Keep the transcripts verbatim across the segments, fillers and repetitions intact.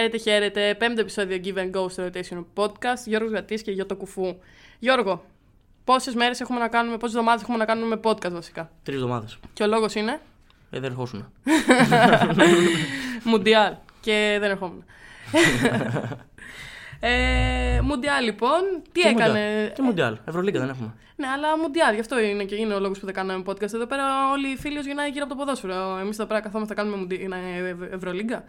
Χαίρετε, χαίρετε. Πέμπτο επεισόδιο Give and Go στο Rotation Podcast. Γιώργος Γατής και Γιώτα Κουφού. Γιώργο, πόσες μέρες έχουμε να κάνουμε, πόσες εβδομάδες έχουμε να κάνουμε podcast βασικά? Τρεις εβδομάδες. Και ο λόγος είναι? Ε, δεν ερχόσουν. Μουντιάλ. Και δεν ερχόμουν. Ε, Μουντιάλ λοιπόν, τι και έκανε. Τι Μουντιάλ, Ευρωλίγκα δεν έχουμε. Ναι, αλλά Μουντιάλ, γι' αυτό είναι, και είναι ο λόγος που δεν κάναμε podcast. Εδώ πέρα όλοι οι φίλοι γυρνάνε γύρω από το ποδόσφαιρο. Εμείς εδώ πέρα καθόμαστε να κάνουμε Ευρωλίγκα.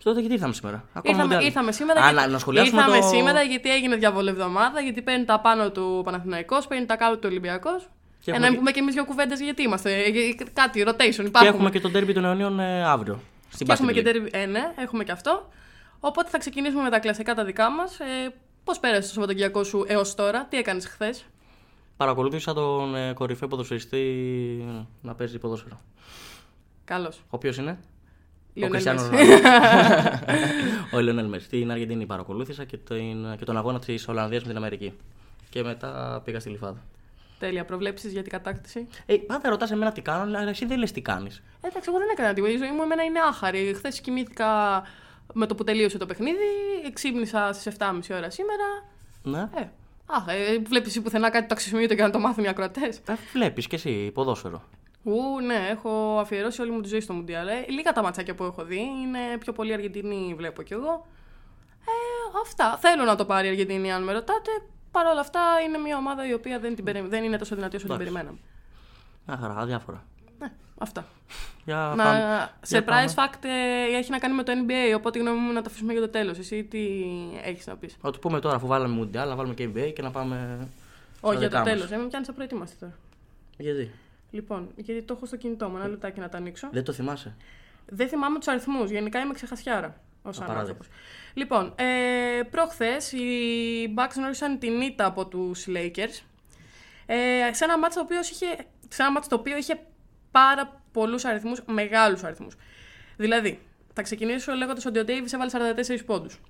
Στο τότε γιατί ήρθαμε σήμερα. Ακόμα ήρθαμε, ήρθαμε σήμερα. Α, γιατί... να ήρθαμε το... σήμερα γιατί έγινε διαβόλη εβδομάδα. Γιατί παίρνει τα πάνω του Παναθηναϊκός, παίρνει τα κάτω του Ολυμπιακός. Και να έχουμε... πούμε και εμείς δύο κουβέντες γιατί είμαστε. Κάτι, rotation υπάρχουν. Και έχουμε και το ντέρμπι των Αιωνίων ε, αύριο. Στην και έχουμε και derby... ε, ναι, έχουμε και αυτό. Οπότε θα ξεκινήσουμε με τα κλασικά τα δικά μας. Ε, πώς πέρασε το Σαββατοκυριακό σου έως τώρα, τι έκανες χθες? Παρακολούθησα τον ε, κορυφαίο ποδοσφαιριστή να παίζει ποδόσφαιρο. Καλώς. Ο οποίος είναι? Ο Κριστιάνο Ρονάλντο. Ο Λιονέλ Μέση. Την Αργεντινή παρακολούθησα και, την, και τον αγώνα της Ολλανδίας με την Αμερική. Και μετά πήγα στη Λιφάδα. Τέλεια. Προβλέψεις για την κατάκτηση? Ε, πάντα ρωτάς εμένα τι κάνω, αλλά εσύ δεν λες τι κάνεις. Εντάξει, εγώ δεν έκανα τίποτα. Η ζωή μου εμένα είναι άχαρη. Χθες κοιμήθηκα με το που τελείωσε το παιχνίδι. Ξύπνησα στις εφτάμισι ώρα σήμερα. Ναι. Ε, αχ, ε, βλέπεις πουθενά κάτι το αξιοσημείωτο για να το μάθουν οι ακροατές? Βλέπεις κι εσύ ποδόσφαιρο. Ου, ναι, έχω αφιερώσει όλη μου τη ζωή στο Μουντιάλ. Λίγα τα ματσάκια που έχω δει. Είναι πιο πολύ Αργεντινή, βλέπω κι εγώ. Ε, αυτά. Θέλω να το πάρει η Αργεντινή, αν με ρωτάτε. Παρ' όλα αυτά, είναι μια ομάδα η οποία δεν, την περι... δεν είναι τόσο δυνατή όσο την περιμέναμε. Μια χαρά, διάφορα. Ναι, αυτά. Για να... πάμε. Σε prize fact έχει να κάνει με το N B A, οπότε γνώμη μου να το αφήσουμε για το τέλος. Εσύ τι έχεις να πεις? Θα το πούμε τώρα, αφού βάλαμε Μουντιάλ, να βάλουμε και N B A και να πάμε. Όχι, για το τέλος. Μην πιάνεις απροετοίμαστε τώρα. Γιατί? Λοιπόν, γιατί το έχω στο κινητό μου, ένα λεπτάκι να το ανοίξω. Δεν το θυμάσαι? Δεν θυμάμαι τους αριθμούς, γενικά είμαι ξεχασιάρα ως άνθρωπος. Λοιπόν, ε, προχθές οι Bucks γνώρισαν την ήττα από τους Lakers ε, σε ένα μάτς το οποίο είχε, σε ένα μάτς το οποίο είχε πάρα πολλούς αριθμούς, μεγάλους αριθμούς. Δηλαδή, θα ξεκινήσω λέγοντας ότι ο Ντέιβις έβαλε σαράντα τέσσερις πόντους,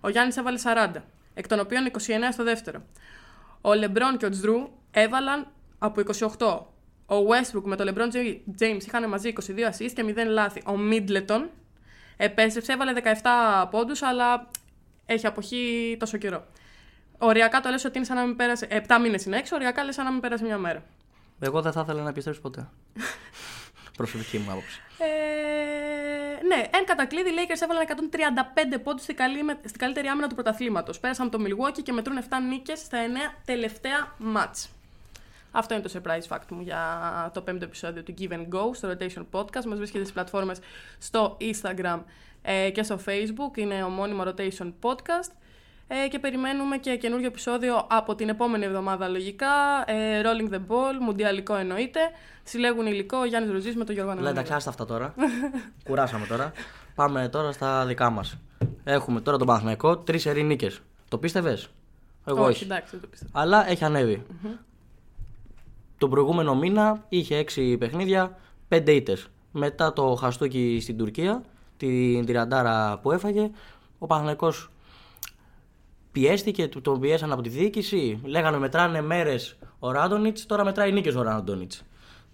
ο Γιάννης έβαλε σαράντα, εκ των οποίων είκοσι εννέα στο δεύτερο. Ο Λεμπρόν και ο Τζρου έβαλαν από είκοσι οκτώ. Ο Westbrook με τον LeBron James είχαν μαζί είκοσι δύο assists και μηδέν λάθη. Ο Middleton επέστρεψε, έβαλε δεκαεπτά πόντους, αλλά έχει αποχή τόσο καιρό. Οριακά το λες ότι είναι σαν να μην πέρασε. επτά μήνες είναι έξω, οριακά λες σαν να μην πέρασε μια μέρα. Εγώ δεν θα ήθελα να επιστρέψω ποτέ. Προσωπική μου άποψη. Ε, ναι, εν κατακλείδη, οι Lakers έβαλαν εκατόν τριάντα πέντε πόντους στην, καλύ... στην καλύτερη άμυνα του πρωταθλήματος. Πέρασαν από το Milwaukee και μετρούν επτά νίκες στα εννέα τελευταία μάτς. Αυτό είναι το surprise fact μου για το πέμπτο επεισόδιο του Give and Go στο Rotation Podcast. Μας βρίσκεται στις πλατφόρμες στο Instagram ε, και στο Facebook. Είναι ομώνυμο Rotation Podcast. Ε, και περιμένουμε και καινούριο επεισόδιο από την επόμενη εβδομάδα λογικά. Ε, rolling the ball, μουντιαλικό εννοείται. Συλλέγουν υλικό ο Γιάννης Ρουζής με τον Γιώργο Αναμονίδη. Λέτε, ξάστα αυτά τώρα. Κουράσαμε τώρα. Πάμε τώρα στα δικά μας. Έχουμε τώρα τον Παναθηναϊκό, τρεις σερί νίκες. Το πίστευες? Εγώ όχι. Εντάξει, δεν το πίστευα. Αλλά έχει ανέβει. Mm-hmm. Τον προηγούμενο μήνα είχε έξι παιχνίδια, πέντε ήττες. Μετά το χαστούκι στην Τουρκία, την τριαντάρα που έφαγε, ο Παναθηναϊκός πιέστηκε, τον πιέσαν από τη διοίκηση. Λέγανε μετράνε μέρες ο Ράντονιτς, τώρα μετράει νίκες ο Ράντονιτς.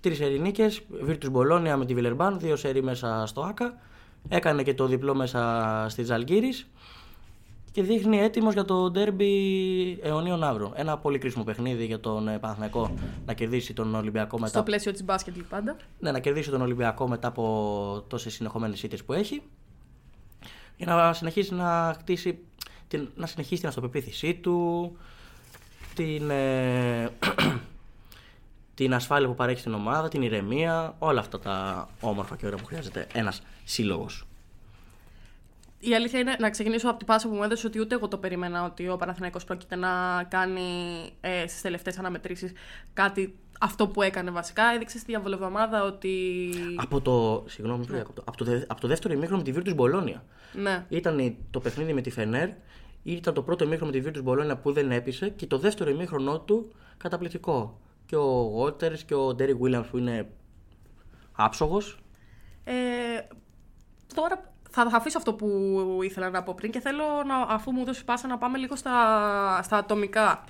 Τρεις σερί νίκες, Βίρτους Μπολόνια με τη Βιλερμπάν, δύο σερί μέσα στο Άκα. Έκανε και το διπλό μέσα στη Ζαλγκίρις. Και δείχνει έτοιμος για το ντέρμπι Αιωνίων αύριο. Ένα πολύ κρίσιμο παιχνίδι για τον Παναθηναϊκό να κερδίσει τον Ολυμπιακό μετά. Στο πλαίσιο της μπάσκετ πάντα. Ναι, να κερδίσει τον Ολυμπιακό μετά από τόσες συνεχόμενες ήττες που έχει. Για να συνεχίσει να χτίσει, να συνεχίσει την αυτοπεποίθησή του, την, ε, την ασφάλεια που παρέχει στην ομάδα, την ηρεμία, όλα αυτά τα όμορφα και ωραία που χρειάζεται ένας σύλλογος. Η αλήθεια είναι να ξεκινήσω από την πάσα που μου έδωσε ότι ούτε εγώ το περίμενα ότι ο Παναθηναϊκός πρόκειται να κάνει ε, στις τελευταίες αναμετρήσεις κάτι αυτό που έκανε βασικά. Έδειξε στη διαβολευδομάδα ότι. Από το, συγγνώμη, ναι. από το, από το δεύτερο ημίχρονο με τη Virtus Bologna. Ναι. Ήταν το παιχνίδι με τη Φενέρ, ήταν το πρώτο ημίχρονο με τη Virtus Bologna που δεν έπεισε και το δεύτερο ημίχρονο του καταπληκτικό. Και ο Waters και ο Ντέρι Williams που είναι άψογος. Ε, τώρα. Θα αφήσω αυτό που ήθελα να πω πριν και θέλω, να, αφού μου δώσει πάσα, να πάμε λίγο στα, στα ατομικά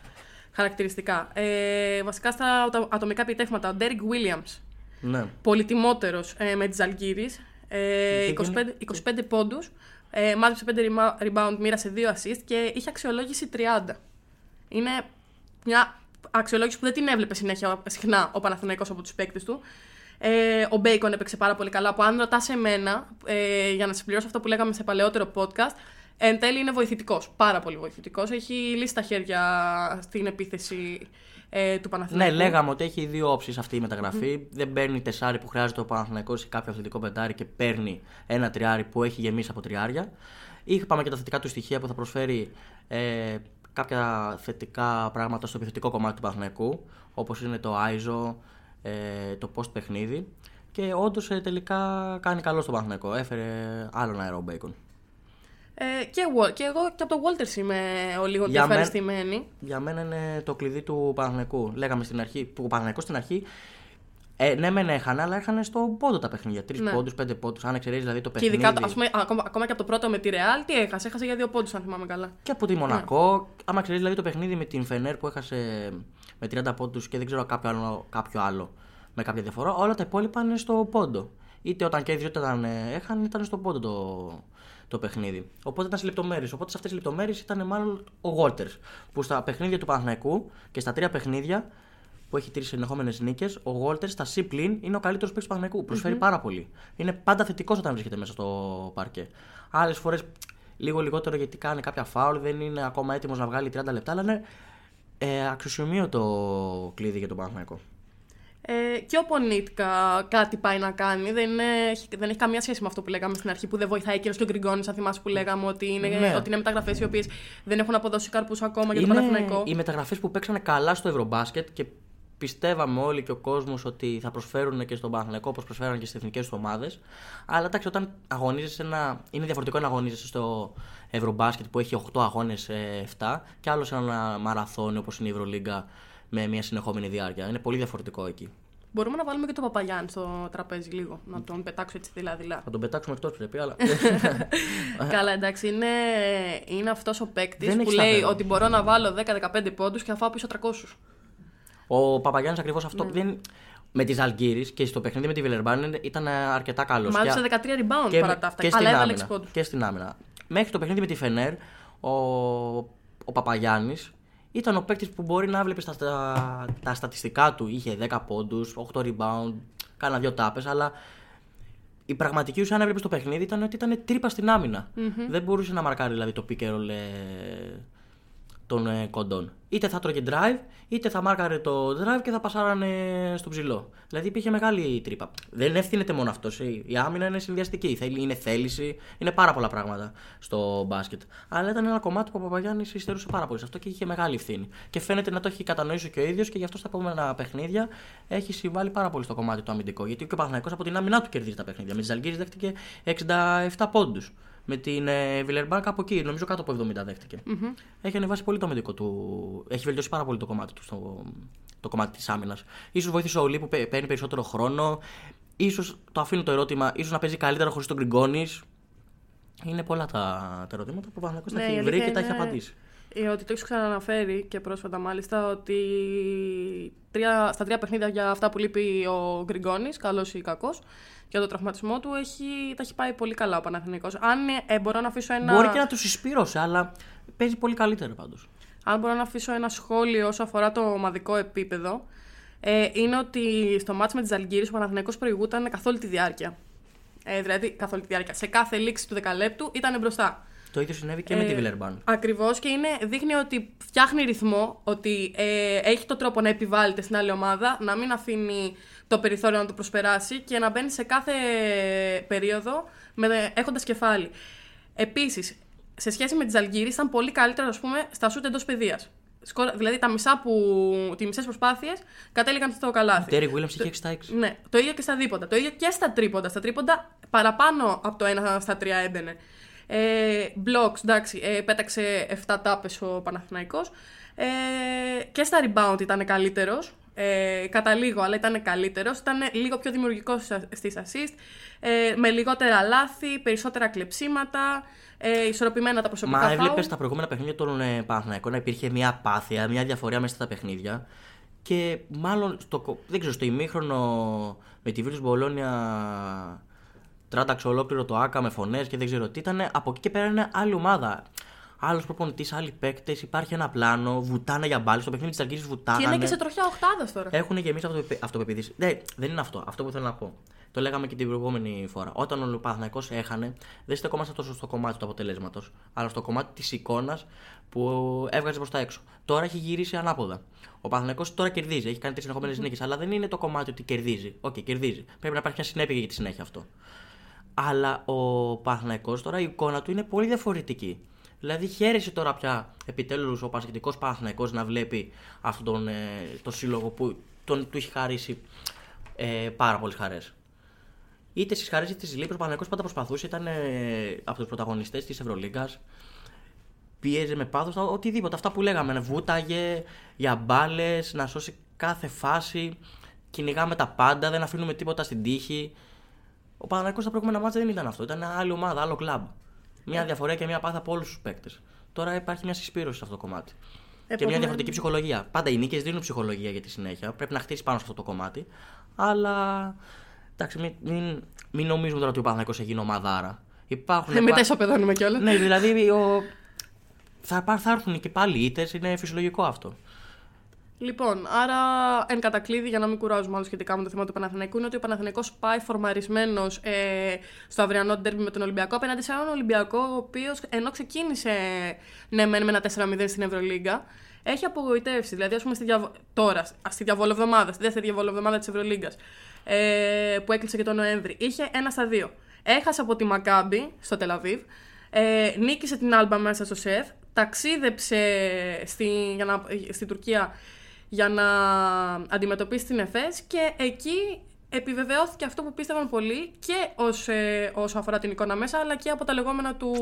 χαρακτηριστικά. Ε, βασικά στα ατομικά επιτεύγματα. Ο Ντέρικ Βίλιαμς, ναι. Πολυτιμότερος ε, με τις Ζαλγκίρις, ε, είκοσι πέντε, είκοσι πέντε πόντους, ε, μάζεψε πέντε rebound, μοίρασε δύο assist και είχε αξιολόγηση τριάντα. Είναι μια αξιολόγηση που δεν την έβλεπε συνέχεια συχνά ο Παναθηναϊκός από τους παίκτες του. Ε, ο Μπέικον έπαιξε πάρα πολύ καλά, που αν ρωτάς εμένα, ε, για να συμπληρώσω αυτό που λέγαμε σε παλαιότερο podcast, εν τέλει είναι βοηθητικός, πάρα πολύ βοηθητικός. Έχει λύσει τα χέρια στην επίθεση ε, του Παναθηναϊκού. Ναι, λέγαμε ότι έχει δύο όψεις αυτή η μεταγραφή. Mm. Δεν παίρνει τεσάρι που χρειάζεται ο Παναθηναϊκός ή κάποιο αθλητικό πεντάρι και παίρνει ένα τριάρι που έχει γεμίσει από τριάρια. Είπαμε και τα θετικά του στοιχεία που θα προσφέρει ε, κάποια θετικά πράγματα στο επιθετικό κομμάτι του Παναθηναϊκού, όπως είναι το Άιζο, ε, το post παιχνίδι. Και όντως ε, τελικά κάνει καλό στον Παναθηναϊκό. Έφερε άλλον αερό Μπέικον. Ε, και, εγώ, και εγώ και από τον Walters είμαι ο λίγο πιο ευχαριστημένη. Για μένα είναι το κλειδί του Παναθηναϊκού. Λέγαμε στην αρχή, που ο Παναθηναϊκός στην αρχή, ε, ναι, μεν έχανε, αλλά έχανε στον πόντο τα παιχνίδια. Τρεις ναι. πόντους, πέντε πόντους, αν εξαιρέσεις δηλαδή το παιχνίδι. Και ειδικά, ας πούμε, ακόμα, ακόμα και από το πρώτο με τη Real, τι έχασε, έχασε για δύο πόντους, αν θυμάμαι καλά. Και από τη Μονακό, ναι. άμα εξαιρέσεις δηλαδή το παιχνίδι με την Φενέρ που έχασε με τριάντα πόντους και δεν ξέρω κάποιο άλλο, κάποιο άλλο με κάποια διαφορά, όλα τα υπόλοιπα είναι στο πόντο. Είτε όταν κέρδιζε, είτε όταν έχανε, ήταν στο πόντο το. Το παιχνίδι. Οπότε ήταν σε λεπτομέρειες. Οπότε σε αυτές τις λεπτομέρειες ήταν μάλλον ο Walters. Που στα παιχνίδια του Παναθηναϊκού και στα τρία παιχνίδια που έχει τρεις συνεχόμενες νίκες, ο Walters στα C-πλήν είναι ο καλύτερος παίκτης του Παναθηναϊκού. Προσφέρει mm-hmm. πάρα πολύ. Είναι πάντα θετικός όταν βρίσκεται μέσα στο παρκέ. Άλλες φορές λίγο λιγότερο γιατί κάνει κάποια φάουλ, δεν είναι ακόμα έτοιμος να βγάλει τριάντα λεπτά, αλλά είναι ε, αξιοσημείωτο κλείδι για τον Παναθηναϊκό. Ε, και ο Πονίτκα κάτι πάει να κάνει. Δεν, είναι, δεν έχει καμία σχέση με αυτό που λέγαμε στην αρχή, που δεν βοηθάει και ο Γκριγκόνης. Αν θυμάσαι που λέγαμε ότι είναι, ναι. είναι μεταγραφές οι οποίες δεν έχουν αποδώσει καρπούς ακόμα για το Παναθηναϊκό. Οι μεταγραφές που παίξανε καλά στο Ευρωμπάσκετ και πιστεύαμε όλοι και ο κόσμος ότι θα προσφέρουν και στον Παναθηναϊκό όπως προσφέραν και στις εθνικές του ομάδες. Αλλά εντάξει, όταν αγωνίζεσαι ένα. Είναι διαφορετικό να αγωνίζεσαι στο Ευρωμπάσκετ που έχει οκτώ αγώνες, επτά, και άλλο σε ένα μαραθώνιο όπως είναι η Ευρωλίγκα. Με μια συνεχόμενη διάρκεια. Είναι πολύ διαφορετικό εκεί. Μπορούμε να βάλουμε και τον Παπαγιάννη στο τραπέζι λίγο. Να τον πετάξω έτσι δειλά-δειλά. Να τον πετάξουμε εκτός πρέπει, αλλά. Καλά, εντάξει. Είναι, είναι αυτός ο παίκτης που λέει αφαιρώ. Ότι μπορώ να βάλω δέκα με δεκαπέντε πόντους και θα φάω πίσω τριακόσια. Ο Παπαγιάννης ακριβώς αυτό. Ναι. Δεν... Με τη Ζαλγκίρις και στο παιχνίδι με τη Βιλερμπάν ήταν αρκετά καλός. Μάλιστα δεκατρία rebound και... παρά τα αυτά. Αλλά έβαλε έξι πόντους. Και στην άμυνα. Μέχρι το παιχνίδι με τη Φενέρ, ο, ο Παπαγιάννης. Ήταν ο παίκτης που μπορεί να βλέπεις τα, τα, τα στατιστικά του. Είχε δέκα πόντους, οκτώ rebound, κάνα δύο τάπες, αλλά η πραγματική ουσία, αν έβλεπες το παιχνίδι, ήταν ότι ήταν τρύπα στην άμυνα. Mm-hmm. Δεν μπορούσε να μαρκάρει δηλαδή το pick and roll ε, των ε, κοντών. Είτε θα τρώγε drive, είτε θα μάρκαρε το drive και θα πασάρανε στο ψηλό. Δηλαδή υπήρχε μεγάλη τρύπα. Δεν ευθύνεται μόνο αυτός. Η άμυνα είναι συνδυαστική. Είναι θέληση, είναι πάρα πολλά πράγματα στο μπάσκετ. Αλλά ήταν ένα κομμάτι που ο Παπαγιάννης υστερούσε πάρα πολύ σε αυτό και είχε μεγάλη ευθύνη. Και φαίνεται να το έχει κατανοήσει και ο ίδιος και γι' αυτό στα επόμενα παιχνίδια έχει συμβάλει πάρα πολύ στο κομμάτι το αμυντικό. Γιατί και ο Παναθηναϊκός από την άμυνα του κερδίζει τα παιχνίδια. Με τη Ζαλγκίρις δέχτηκε εξήντα επτά πόντους. Με την Βιλερμπάν κάπου εκεί, νομίζω κάτω από εβδομήντα δέχτηκε. Mm-hmm. Έχει ανεβάσει πολύ το αμυντικό του. Έχει βελτιώσει πάρα πολύ το κομμάτι του, στο... το κομμάτι της άμυνας. Ίσως βοήθησε ο Ολί που παίρνει περισσότερο χρόνο. Ίσως το αφήνω το ερώτημα, ίσως να παίζει καλύτερα χωρίς τον Γκριγκόνης. Είναι πολλά τα, τα ερωτήματα που ο Παναθηναϊκός ναι, τα έχει βρει και είναι... τα έχει απαντήσει. Ε, ότι το έχει ξαναναφέρει και πρόσφατα μάλιστα ότι τρία... στα τρία παιχνίδια για αυτά που λείπει ο Γκριγκόνης, καλός ή κακός, για τον τραυματισμό του, έχει... τα έχει πάει πολύ καλά ο Παναθηναϊκός. Αν ε, μπορώ να αφήσω ένα. Μπορεί και να του συσπήρωσε, αλλά παίζει πολύ καλύτερα πάντως. Αν μπορώ να αφήσω ένα σχόλιο όσο αφορά το ομαδικό επίπεδο, ε, είναι ότι στο μάτς με τη Ζαλγκίρις ο Παναθηναϊκός προηγούταν καθ' όλη τη διάρκεια. Ε, δηλαδή, καθ' όλη τη διάρκεια. Σε κάθε λήξη του δεκαλέπτου ήταν μπροστά. Το ίδιο συνέβη και ε, με τη Βιλερμπάν. Ακριβώς, και είναι, δείχνει ότι φτιάχνει ρυθμό, ότι ε, έχει τον τρόπο να επιβάλλεται στην άλλη ομάδα, να μην αφήνει το περιθώριο να το προσπεράσει και να μπαίνει σε κάθε περίοδο με, έχοντας κεφάλι. Επίσης, σε σχέση με τη Ζαλγκίρις, ήταν πολύ καλύτερο ας πούμε, στα σούτ εντός παιδείας. Δηλαδή, τα μισά που. Τι μισές προσπάθειες κατέληγαν στο καλάθι. Τέρι Γουίλιαμς είχε έξι στα έξι. Ναι, το ίδιο και στα δίποντα. Το ίδιο και στα τρίποντα. Στα τρίποντα παραπάνω από το ένα στα τρία έμπαινε. Ε, blocks, εντάξει, ε, πέταξε επτά τάπες ο Παναθηναϊκός. Ε, και στα rebound ήταν καλύτερος. Ε, κατά λίγο, αλλά ήταν καλύτερος. Ήταν λίγο πιο δημιουργικός στις assist. Ε, με λιγότερα λάθη, περισσότερα κλεψίματα. Ε, ισορροπημένα τα προσωπικά. Μα έβλεπες τα προηγούμενα παιχνίδια των ε, Παναθηναϊκών να υπήρχε μια απάθεια, μια διαφορία μέσα στα παιχνίδια. Και μάλλον στο, δεν ξέρω, στο ημίχρονο με τη Virtus Bologna τράταξε ολόκληρο το Άκα με φωνές και δεν ξέρω τι ήταν. Από εκεί και πέρα είναι άλλη ομάδα. Άλλο προπονητή, άλλοι παίκτες. Υπάρχει ένα πλάνο. Βουτάνε για μπάλες. Στο παιχνίδι της Αγγλίας βουτάνε. Και είναι και σε τροχιά οχτάδας τώρα. Έχουν γεμίσει αυτοπεποίθηση. Δεν, δεν είναι αυτό. Αυτό που θέλω να πω. Το λέγαμε και την προηγούμενη φορά. Όταν ο Παναθηναϊκός έχανε, δεν στεκόμαστε τόσο στο κομμάτι του αποτελέσματος, αλλά στο κομμάτι της εικόνας που έβγαζε προς τα έξω. Τώρα έχει γυρίσει ανάποδα. Ο Παναθηναϊκός τώρα κερδίζει, έχει κάνει τρεις συνεχόμενες νίκες, αλλά δεν είναι το κομμάτι ότι κερδίζει. Οκ, okay, κερδίζει. Πρέπει να υπάρχει μια συνέπεια για τη συνέχεια αυτό. Αλλά ο Παναθηναϊκός τώρα η εικόνα του είναι πολύ διαφορετική. Δηλαδή, χαίρεσε τώρα πια επιτέλους ο πασχετικός Παναθηναϊκός να βλέπει αυτόν τον ε, το σύλλογο που τον, του έχει χαρίσει ε, πάρα πολλές χαρές. Είτε στις χαρές είτε στις λύπες, ο Παναθηναϊκός πάντα προσπαθούσε, ήταν ε, από τους πρωταγωνιστές της Ευρωλίγκας. Πίεζε με πάθος, οτιδήποτε. Αυτά που λέγαμε, βούταγε για μπάλες, να σώσει κάθε φάση, κυνηγάμε τα πάντα, δεν αφήνουμε τίποτα στην τύχη. Ο Παναθηναϊκός στα προηγούμενα μάτσα δεν ήταν αυτό, ήταν άλλη ομάδα, άλλο κλαμπ. Μια διαφορά και μια πάθα από όλους τους παίκτες. Τώρα υπάρχει μια συσπήρωση σε αυτό το κομμάτι. Επομένου... Και μια διαφορετική ψυχολογία. Πάντα οι νίκες δίνουν ψυχολογία για τη συνέχεια. Πρέπει να χτίσει πάνω σε αυτό το κομμάτι. Αλλά. Εντάξει, μην, μην, μην νομίζουμε τώρα ότι ο Παναθηναϊκός έχει γίνει ομαδάρα. Υπάρχουν. Ε, μετά ισοπεδώνουμε κιόλα. Ναι, δηλαδή. Ο... θα, θα έρθουν και πάλι οι ήττες, είναι φυσιολογικό αυτό. Λοιπόν, άρα εν κατακλείδη, για να μην κουράζουμε άλλο σχετικά με το θέμα του Παναθηναϊκού, είναι ότι ο Παναθηναϊκός πάει φορμαρισμένος ε, στο αυριανό ντέρμπι με τον Ολυμπιακό, απέναντι σε έναν Ολυμπιακό, ο οποίος ενώ ξεκίνησε ναι, με ένα τέσσερα μηδέν στην Ευρωλίγκα, έχει απογοητεύσει. Δηλαδή, ας πούμε, στη δια... τώρα, στη διαβολοβδομάδα, στη δεύτερη διαβολοβδομάδα της Ευρωλίγκας, ε, που έκλεισε και τον Νοέμβρη, είχε ένα στα δύο. Έχασε από τη Μακάμπι στο Τελαβίβ, ε, νίκησε την Άλμπα μέσα στο ΣΕΦ, ταξίδεψε στη, για να, στη Τουρκία για να αντιμετωπίσει την ΕΦΕΣ και εκεί επιβεβαιώθηκε αυτό που πίστευαν πολλοί και ως, ε, όσο αφορά την εικόνα μέσα, αλλά και από τα λεγόμενα του,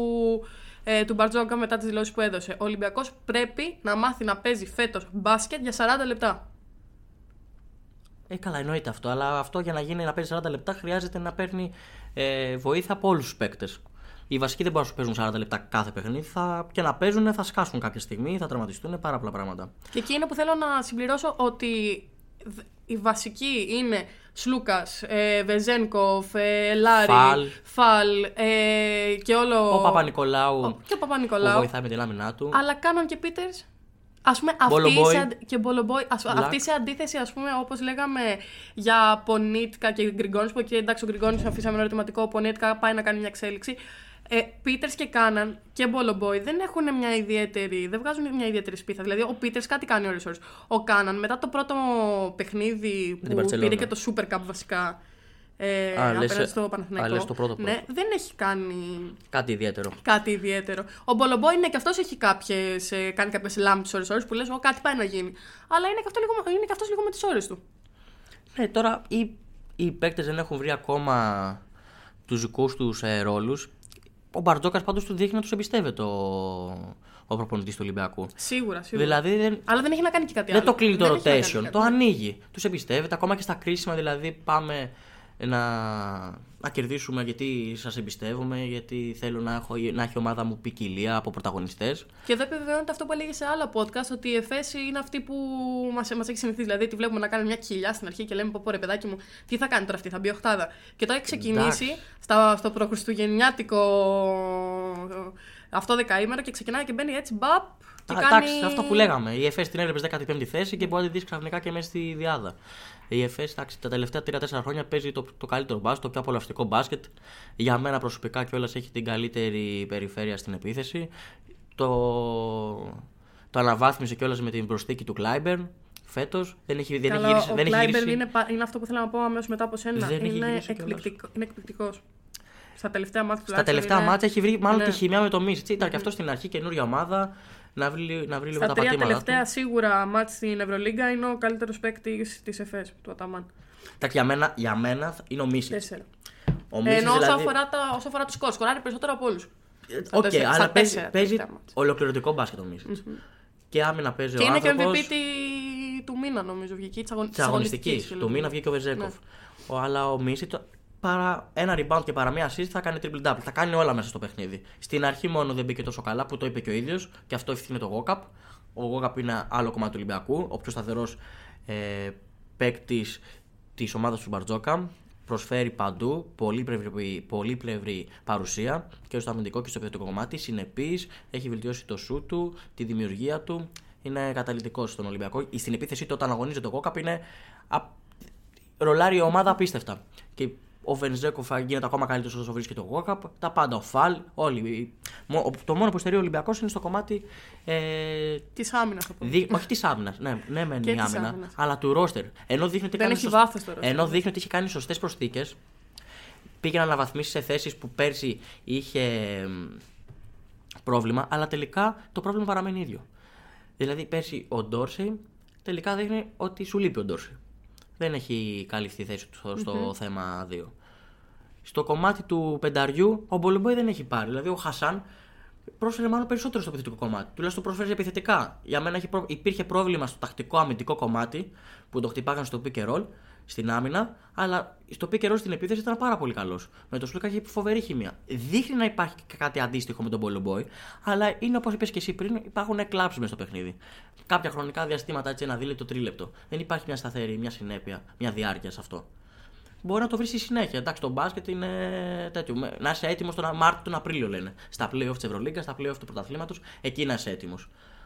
ε, του Μπαρτζόγκα μετά τις δηλώσεις που έδωσε. Ο Ολυμπιακός πρέπει να μάθει να παίζει φέτος μπάσκετ για σαράντα λεπτά. Ε, καλά, εννοείται αυτό, αλλά αυτό για να γίνει να παίζει σαράντα λεπτά χρειάζεται να παίρνει ε, βοήθεια από όλους τους παίκτες. Οι βασικοί δεν μπορούν να παίζουν σαράντα λεπτά κάθε παιχνίδι θα... και να παίζουν θα σκάσουν κάποια στιγμή, θα τραυματιστούν, πάρα πολλά πράγματα. Και εκεί είναι που θέλω να συμπληρώσω ότι οι βασικοί είναι Σλούκας, ε, Βεζένκοφ, ε, Λάρι, Φαλ, Φαλ ε, και όλο... Ο Παπα-Νικολάου, ο... Και ο Παπα-Νικολάου που βοηθάει με την άμυνά του. Αλλά Κάνον και Πίτερς. Ας πούμε, αυτή, σε, και Μπολομπόι, ας, αυτή σε αντίθεση, ας πούμε, όπως λέγαμε για Πονίτκα και Γκριγκόνης, που εκεί εντάξει ο Γκριγκόνης αφήσαμε ένα ερωτηματικό, ο Πονίτκα πάει να κάνει μια εξέλιξη. Ε, Πίτερς και Κάναν και Μπολομπόι δεν έχουν μια ιδιαίτερη, δεν βγάζουν μια ιδιαίτερη σπίθα. Δηλαδή, ο Πίτερς κάτι κάνει ώρες ώρες. Ο Κάναν μετά το πρώτο παιχνίδι που πήρε και το Super Cup βασικά. Ε, α, απέναντι λες, στο Παναθηναϊκό. Ναι, δεν έχει κάνει κάτι ιδιαίτερο. Κάτι ιδιαίτερο. Ο Μπολομπόι είναι και αυτός έχει κάποιες, κάνει κάποιες λάμψεις ώρες ώρες που λες, κάτι πάει να γίνει. Αλλά είναι και, αυτό λίγο, είναι και αυτός λίγο με τις ώρες του. Ναι, τώρα οι, οι παίκτες δεν έχουν βρει ακόμα τους δικούς τους ε, ρόλους. Ο Μπαρτζόκας πάντως του δείχνει να τους εμπιστεύεται ο, ο προπονητής του Ολυμπιακού. Σίγουρα, σίγουρα. Δηλαδή δεν... Αλλά δεν έχει να κάνει και κάτι δεν άλλο. Δεν το κλείνει το rotation, το ανοίγει. Τους εμπιστεύεται ακόμα και στα κρίσιμα, δηλαδή πάμε να, να κερδίσουμε γιατί σας εμπιστεύομαι, γιατί θέλω να, έχω, να έχει η ομάδα μου ποικιλία από πρωταγωνιστές. Και εδώ επιβεβαιώνεται αυτό που έλεγε σε άλλα podcast, ότι η ΕΦΕΣ είναι αυτή που μας, μας έχει συνηθίσει. Δηλαδή, τη βλέπουμε να κάνει μια κοιλιά στην αρχή και λέμε: πω ρε παιδάκι μου, τι θα κάνει τώρα αυτή, θα μπει οχτάδα. Και τώρα έχει ξεκινήσει στα, στο προχριστουγεννιάτικο αυτό δεκαήμερο και ξεκινάει και μπαίνει έτσι μπαπ. Εντάξει, κάνει... αυτό που λέγαμε. Η ΕΦΕΣ την έβλεπε δέκατη πέμπτη θέση και μπορεί να τη δει ξαφνικά και μέσα στη διάδα. Η ΕΦΕΣ τα τελευταία τρία τέσσερα χρόνια παίζει το, το καλύτερο μπάσκετ, το πιο απολαυστικό μπάσκετ. Για μένα προσωπικά κιόλας έχει την καλύτερη περιφέρεια στην επίθεση. Το, το αναβάθμισε κιόλας με την προσθήκη του Κλάιμπερν φέτος. Δεν έχει, δεν Καλό, έχει γυρίσει. Ο δεν Κλάιμπερν έχει γυρίσει. Είναι, είναι αυτό που θέλω να πω αμέσως μετά από σένα. Δεν είναι εκπληκτικός. Στα τελευταία μάτια του Στα τελευταία είναι... μάτια έχει βρει μάλλον ναι. τη χημεία με το Μίσιτς. Ήταν και αυτό στην αρχή καινούρια ομάδα. Να βρει, να βρει λίγο τα πατήματα. Στα τρία τελευταία του. Σίγουρα μάτς στην Ευρωλίγκα είναι ο καλύτερος παίκτης της ΕΦΕΣ, του Αταμάν. Εντάξει, για μένα, για μένα είναι ο Μίσιτς. Ενώ όσο αφορά, αφορά τους σκορ, σκοράρει περισσότερο από όλους. Οκ, okay, αλλά παίζει, παίζει ολοκληρωτικό μπάσκετ ο Μίσιτς. Mm-hmm. Και άμυνα παίζει και ο άνθρωπος. Και είναι και ο εμ βι πι του μήνα, νομίζω. Βγήκε της αγωνιστικής. Του μήνα βγήκε ο Βεζέκοφ. Αλλά ο Μίσιτς. Παρά ένα rebound και παρά μία assist θα κάνει triple double. Θα κάνει όλα μέσα στο παιχνίδι. Στην αρχή μόνο δεν μπήκε τόσο καλά που το είπε και ο ίδιος και αυτό ευθύνεται το Γόκαπ. Ο Γόκαπ είναι άλλο κομμάτι του Ολυμπιακού, ο πιο σταθερός ε, παίκτης της ομάδας του Μπαρτζόκα. προσφέρει παντού πολύπλευρη, πολύπλευρη παρουσία και στο αμυντικό και στο επιθετικό κομμάτι. Συνεπής, έχει βελτιώσει το σούτ του, τη δημιουργία του. Είναι καταλυτικός στον Ολυμπιακό. Στην επίθεση του, όταν αγωνίζεται ο Κόκαπ, είναι α... ρολάρει η ομάδα απίστευτα. Και ο Βενζέκοφ γίνεται ακόμα καλύτερος όσο βρίσκεται ο Κόκαπ. Τα πάντα, ο Φαλ. Όλοι. Το μόνο που στερεί ο Ολυμπιακός είναι στο κομμάτι. Ε... Τη άμυνα. Δι... Όχι τη άμυνα. Ναι, ναι, μεν η άμυνα. Αλλά του ρόστερ. Ενώ δείχνει ότι έχει, σωσ... έχει κάνει σωστές προσθήκες. Πήγε να αναβαθμίσει σε θέσεις που πέρσι είχε πρόβλημα. Αλλά τελικά το πρόβλημα παραμένει ίδιο. Δηλαδή, πέρσι ο Ντόρση τελικά δείχνει ότι σου λείπει ο Ντόρση. Δεν έχει καλυφθεί η θέση του στο mm-hmm. θέμα δύο. Στο κομμάτι του πενταριού, ο Μπολομπόι δεν έχει πάρει. Δηλαδή, ο Χασάν πρόσφερε μάλλον περισσότερο στο επιθετικό κομμάτι. Τουλάχιστον προσφέρει επιθετικά. Για μένα προ... υπήρχε πρόβλημα στο τακτικό αμυντικό κομμάτι που το χτυπάγαν στο pick and roll, στην άμυνα. Αλλά στο pick and roll στην επίθεση ήταν πάρα πολύ καλό. Με τον Σλούκα είχε φοβερή χημία. Δείχνει να υπάρχει και κάτι αντίστοιχο με τον Μπολομπόι, αλλά είναι όπως είπες και εσύ πριν, υπάρχουν κλάψεις μέσα στο παιχνίδι. Κάποια χρονικά διαστήματα, έτσι ένα δίλεπτο, τρίλεπτο. Δεν υπάρχει μια σταθερή, μια συνέπεια, μια διάρκεια σε αυτό. Μπορεί να το βρει στη συνέχεια. Εντάξει, το μπάσκετ είναι τέτοιο. Να είσαι έτοιμο τον Μάρτιο, τον Απρίλιο λένε. Στα playoff τη Ευρωλίγκα, στα playoff του πρωταθλήματος, εκεί να είσαι έτοιμο.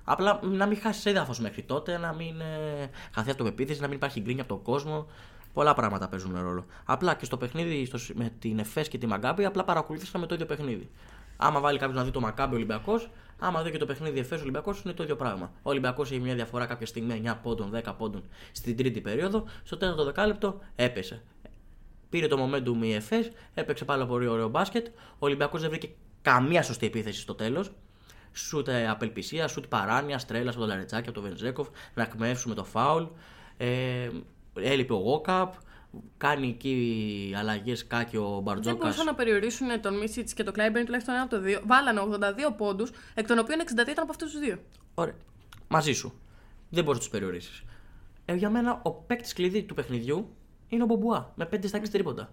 Απλά να μην χάσει έδαφο μέχρι τότε, να μην ε, χαθεί αυτοπεποίθηση, να μην υπάρχει γκρίνια από τον κόσμο. Πολλά πράγματα παίζουν ρόλο. Απλά και στο παιχνίδι στο, με την Εφές και τη Μακάμπη, απλά παρακολουθήσαμε το ίδιο παιχνίδι. Άμα βάλει κάποιο να δει το Μακάμπη Ολυμπιακός, άμα δει και το παιχνίδι Εφές Ολυμπιακός, είναι το ίδιο πράγμα. Ο Ολυμπιακός είχε μια διαφορά κάποια στιγμή εννέα πόντων, δέκα πόντων στην τρίτη περίοδο. Στο τέταρτο δεκάλεπτο έπεσε. Πήρε το momentum η Εφές, έπαιξε πάλι πολύ ωραίο μπάσκετ. Ο Ολυμπιακός δεν βρήκε καμία σωστή επίθεση στο τέλος. Σουτ απελπισία, σουτ παράνοια, τρέλα από τον Λαρετσάκη, από τον Βενζέκοφ, να κμεύσουμε το φάουλ. Ε, έλειπε ο Γόκαπ, κάνει εκεί αλλαγές κάκι ο Μπαρτζόκας. Δεν μπορούσαν να περιορίσουν τον Μίσιτς και τον Κλάιμπερν τουλάχιστον ένα από το δύο. Βάλανε ογδόντα δύο πόντους, εκ των οποίων εξήντα δύο ήταν από αυτούς τους δύο. Ωραία. Μαζί σου. Δεν μπορείς να τους περιορίσεις. Ε, για μένα ο παίκτης κλειδί του παιχνιδιού είναι ο Μπομπουά, με πέντε στα έξι τρίποντα.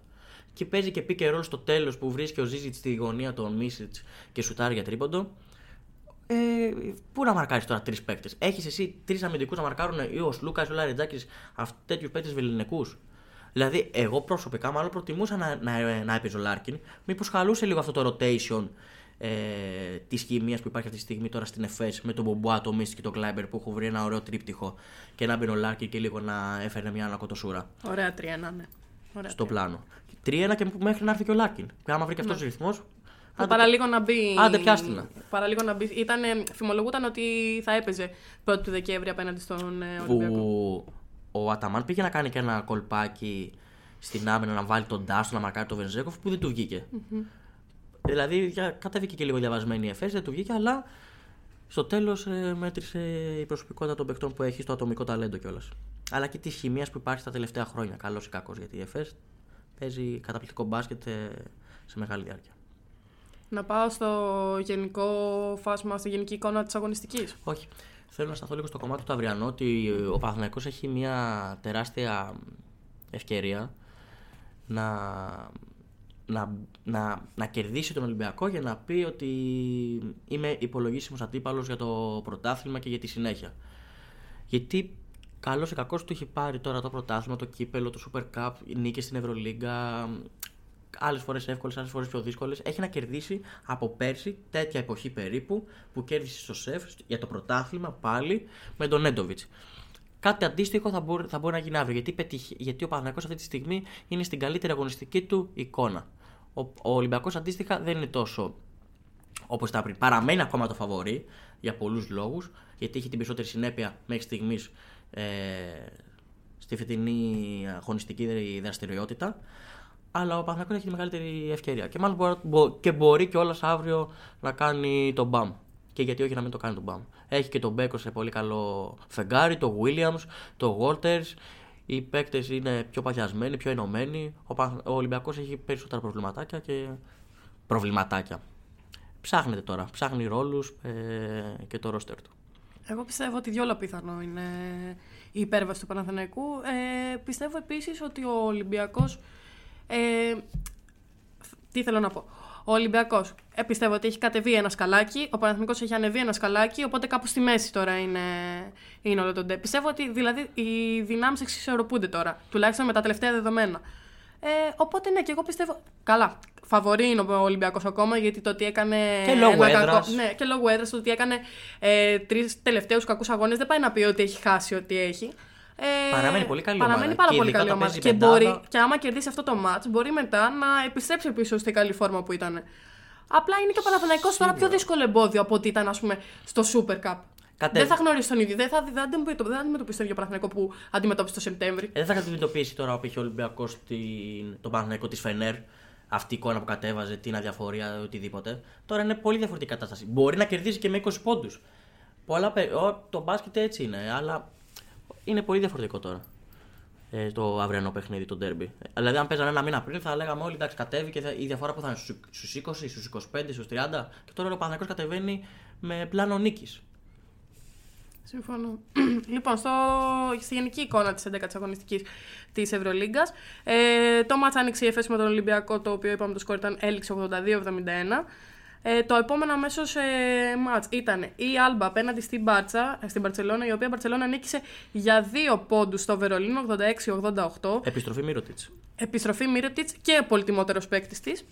Και παίζει και pick and roll στο τέλος που βρίσκει ο Ζίζιτς στη γωνία των Μίσιτς και σουτάρει για τρίποντο. Ε, πού να μαρκάρεις τώρα τρεις παίκτες? Έχεις εσύ τρεις αμυντικούς να μαρκάρουν, ή ο Σλούκας, ο Λαριτζάκης, τέτοιους παίκτες βελληνικούς? Δηλαδή, εγώ προσωπικά μάλλον προτιμούσα να, να, να έπαιζε ο Λάρκιν. Μήπως χαλούσε λίγο αυτό το rotation ε, της χημίας που υπάρχει αυτή τη στιγμή τώρα στην Εφές με τον Μπομπουά, το Μίστη και τον Κλάιμπερ που έχουν βρει ένα ωραίο τρίπτυχο, και να μπει ο Λάρκιν και λίγο να έφερνε μια ανακοτοσούρα. Ωραία τρία ένα, ναι. Ωραία, στο τρία ένα. Πλάνο. τρία ένα και μέχρι να έρθει και ο Λάρκιν. Και άμα βρει και αυτός ο ρυθμός. Άντε, παραλίγο να μπει. Άντε, πιάστηνα. Παραλίγο να μπει. Ήτανε, φημολογούταν ότι θα έπαιζε πρώτη του Δεκέμβρη απέναντι στον Ολυμπιακό. Που ο Αταμάν πήγε να κάνει και ένα κολπάκι στην άμυνα, να βάλει τον Ντάστο, να μαρκάρει τον Βενζέκοφ, που δεν του βγήκε. Mm-hmm. Δηλαδή κατέβηκε και λίγο διαβασμένη η Εφές, δεν του βγήκε, αλλά στο τέλος ε, μέτρησε η προσωπικότητα των παικτών που έχει, στο ατομικό ταλέντο κιόλας. Αλλά και τη χημία που υπάρχει τα τελευταία χρόνια. Καλός ή κακός, γιατί η Εφές παίζει καταπληκτικό μπάσκετ ε, σε μεγάλη διάρκεια. Να πάω στο γενικό φάσμα, στη γενική εικόνα της αγωνιστικής. Όχι. Θέλω να σταθώ λίγο στο κομμάτι του αυριανού, ότι ο Παναθηναϊκός έχει μια τεράστια ευκαιρία να, να, να, να κερδίσει τον Ολυμπιακό για να πει ότι είμαι υπολογίσιμος αντίπαλος για το πρωτάθλημα και για τη συνέχεια. Γιατί καλός ή κακός του έχει πάρει τώρα το πρωτάθλημα, το κύπελο, το Super Cup, νίκες στην Ευρωλίγκα. Άλλες φορές εύκολες, άλλες φορές πιο δύσκολες. Έχει να κερδίσει από πέρσι, τέτοια εποχή περίπου, που κέρδισε στο ΣΕΦ για το πρωτάθλημα πάλι με τον Νέντοβιτς. Κάτι αντίστοιχο θα μπορεί, θα μπορεί να γίνει αύριο. Γιατί, γιατί ο Παναθηναϊκός αυτή τη στιγμή είναι στην καλύτερη αγωνιστική του εικόνα. Ο, ο Ολυμπιακός αντίστοιχα δεν είναι τόσο όπως τα πριν. Παραμένει ακόμα το φαβορί για πολλούς λόγους, γιατί έχει την περισσότερη συνέπεια μέχρι στιγμής ε, στη φετινή αγωνιστική δραστηριότητα. Αλλά ο Παναθηναϊκός έχει τη μεγαλύτερη ευκαιρία. Και μάλλον μπορεί, μπο, και μπορεί κιόλας αύριο να κάνει τον μπαμ. Και γιατί όχι να μην το κάνει τον μπαμ. Έχει και τον Μπέκο σε πολύ καλό φεγγάρι, τον Williams, τον Walters. Οι παίκτες είναι πιο παγιασμένοι, πιο ενωμένοι. Ο, ο Ολυμπιακός έχει περισσότερα προβληματάκια και. Προβληματάκια. Ψάχνεται τώρα. Ψάχνει ρόλους ε, και το ρόστερ του. Εγώ πιστεύω ότι διόλο πιθανό είναι η υπέρβαση του Παναθηναϊκού. Ε, πιστεύω επίσης ότι ο Ολυμπιακός. Ε, τι θέλω να πω. Ο Ολυμπιακός ε, πιστεύω ότι έχει κατεβεί ένα σκαλάκι. Ο Παναθηναϊκός έχει ανεβεί ένα σκαλάκι. Οπότε κάπου στη μέση τώρα είναι, είναι όλο το ντε. Πιστεύω ότι δηλαδή οι δυνάμεις εξισορροπούνται τώρα. Τουλάχιστον με τα τελευταία δεδομένα. Ε, οπότε ναι, και εγώ πιστεύω. Καλά. Φαβορεί είναι ο Ολυμπιακός ακόμα, γιατί το ότι έκανε. Και λόγω έδρας. Κακό... Ναι, και λόγω έδρας, το ότι έκανε ε, τρεις τελευταίους κακούς αγώνες δεν πάει να πει ότι έχει χάσει ό,τι έχει. Ε, παραμένει πολύ καλή ομάδα. Παραμένει πάρα πολύ καλή ομάδα. Και, μπορεί, και άμα κερδίσει αυτό το match, μπορεί μετά να επιστρέψει πίσω στην καλή φόρμα που ήταν. Απλά είναι και ο Παναθηναϊκός τώρα πιο δύσκολο εμπόδιο από ότι ήταν, ας πούμε, στο Super Cup. Κατέβη. Δεν θα γνωρίσει τον ίδιο. Δεν θα, δεν θα αντιμετωπίσει τον ίδιο Παναθηναϊκό που αντιμετώπισε το Σεπτέμβρη. Δεν θα αντιμετωπίσει τώρα που έχει ο Ολυμπιακός τον Παναθηναϊκό τη Φενέρ. Αυτή η εικόνα που κατέβαζε, την αδιαφορία, οτιδήποτε. Τώρα είναι πολύ διαφορετική κατάσταση. Μπορεί να κερδίσει και με είκοσι πόντους. Το μπάσκετ έτσι είναι, αλλά είναι πολύ διαφορετικό τώρα. Ε, το αυριανό παιχνίδι, το ντέρμπι. Δηλαδή, αν παίζανε ένα μήνα πριν, θα λέγαμε όλοι εντάξει, κατέβηκε η διαφορά που θα είναι στους είκοσι, στους είκοσι πέντε, στους τριάντα. Και τώρα ο Παναθηναϊκός κατεβαίνει με πλάνο νίκης. Συμφωνώ. Λοιπόν, στο... στη γενική εικόνα της έντεκα αγωνιστικής της Ευρωλίγκας, ε, το μάτς άνοιξε η Εφές με τον Ολυμπιακό, το οποίο είπαμε το σκορ ήταν έληξε ογδόντα δύο εβδομήντα ένα. Ε, το επόμενο αμέσως ε, μάτς ήταν η Άλμπα απέναντι στην Μπάρτσα, στην Μπαρτσελόνα, η οποία Μπαρτσελόνα νίκησε για δύο πόντους στο Βερολίνο, ογδόντα έξι ογδόντα οκτώ. Επιστροφή Μίροτιτς. Επιστροφή Μίροτιτς και πολυτιμότερος παίκτης της.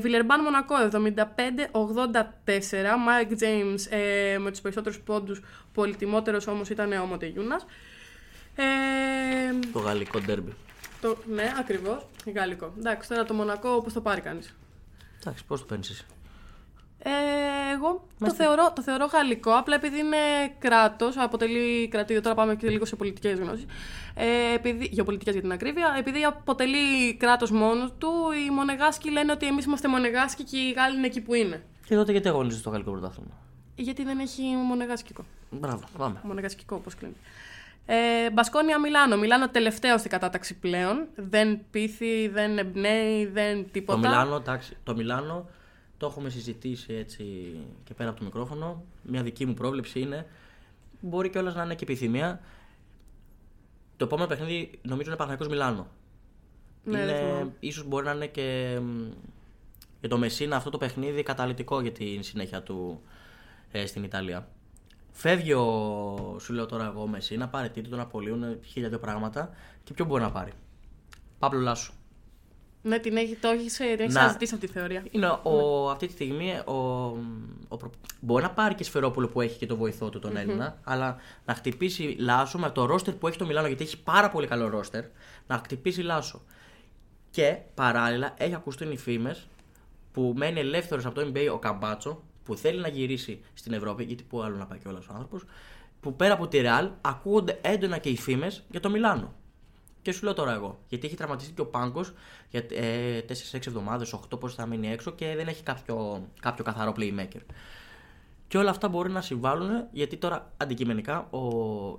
Βιλερμπάν Μονακό εβδομήντα πέντε ογδόντα τέσσερα. Μάικ Τζέιμς ε, με τους περισσότερους πόντους, πολυτιμότερος όμως ήταν ο Μοντεγιούνας. Ε, το γαλλικό ντέρμπι. Ναι, ακριβώς. Γαλλικό. Εντάξει, τώρα το Μονακό πώς το πάρει κανείς. Εντάξει, πώς το παίρνεις εσύ. Ε, εγώ το θεωρώ, το θεωρώ γαλλικό, απλά επειδή είναι κράτος, αποτελεί κρατήριο. Τώρα πάμε και λίγο σε πολιτικές γνώσεις. Ε, επειδή, γεωπολιτικές για την ακρίβεια. Επειδή αποτελεί κράτος μόνο του, οι Μονεγάσκοι λένε ότι εμείς είμαστε Μονεγάσκοι και οι Γάλλοι είναι εκεί που είναι. Και τότε γιατί αγωνίζεται στο γαλλικό πρωτάθλημα. Γιατί δεν έχει μονεγάσκικο. Μπράβο, πάμε. Μονεγάσκικο, όπως κλείνει. Ε, Μπασκόνια Μιλάνο. Μιλάνο τελευταίο στην κατάταξη πλέον. Δεν πείθει, δεν εμπνέει, δεν τίποτα. Το Μιλάνο, τάξη, το Μιλάνο το έχουμε συζητήσει έτσι και πέρα από το μικρόφωνο. Μια δική μου πρόβλεψη είναι, μπορεί κιόλας να είναι και επιθυμία. Το επόμενο παιχνίδι νομίζω είναι Παναθηναϊκός Μιλάνο. Ναι, είναι, ίσως μπορεί να είναι και για το Μεσίνα αυτό το παιχνίδι καταλυτικό για την συνέχεια του ε, στην Ιταλία. Φεύγει ο, σου λέω τώρα εγώ, Μεσίνα, πάρει τίτλο, να απολύουν χίλια δύο πράγματα και ποιο μπορεί να πάρει. Παύλο Λάσο. Ναι, την έχει, το έχεις, την έχεις να, αναζητήσει αυτή τη θεωρία. Είναι ο, ναι. Αυτή τη στιγμή ο, ο, μπορεί να πάρει και Σφερόπουλο που έχει και το βοηθό του τον mm-hmm. Έλληνα, αλλά να χτυπήσει Λάσο με το ρόστερ που έχει το Μιλάνο, γιατί έχει πάρα πολύ καλό ρόστερ, να χτυπήσει Λάσο. Και παράλληλα έχει ακουστούν οι φήμες που μένει ελεύθερος από το εν μπι έι ο Καμπάτσο, που θέλει να γυρίσει στην Ευρώπη, γιατί που άλλο να πάει κιόλας ο άνθρωπος, που πέρα από τη Ρεάλ ακούγονται έντονα και οι φήμες για το Μιλάνο. Και σου λέω τώρα εγώ, γιατί έχει τραυματιστεί και ο Πάγκος για ε, τέσσερις έξι εβδομάδες, οκτώ πώς θα μείνει έξω και δεν έχει κάποιο, κάποιο καθαρό playmaker. Και όλα αυτά μπορεί να συμβάλλουν, γιατί τώρα αντικειμενικά ο,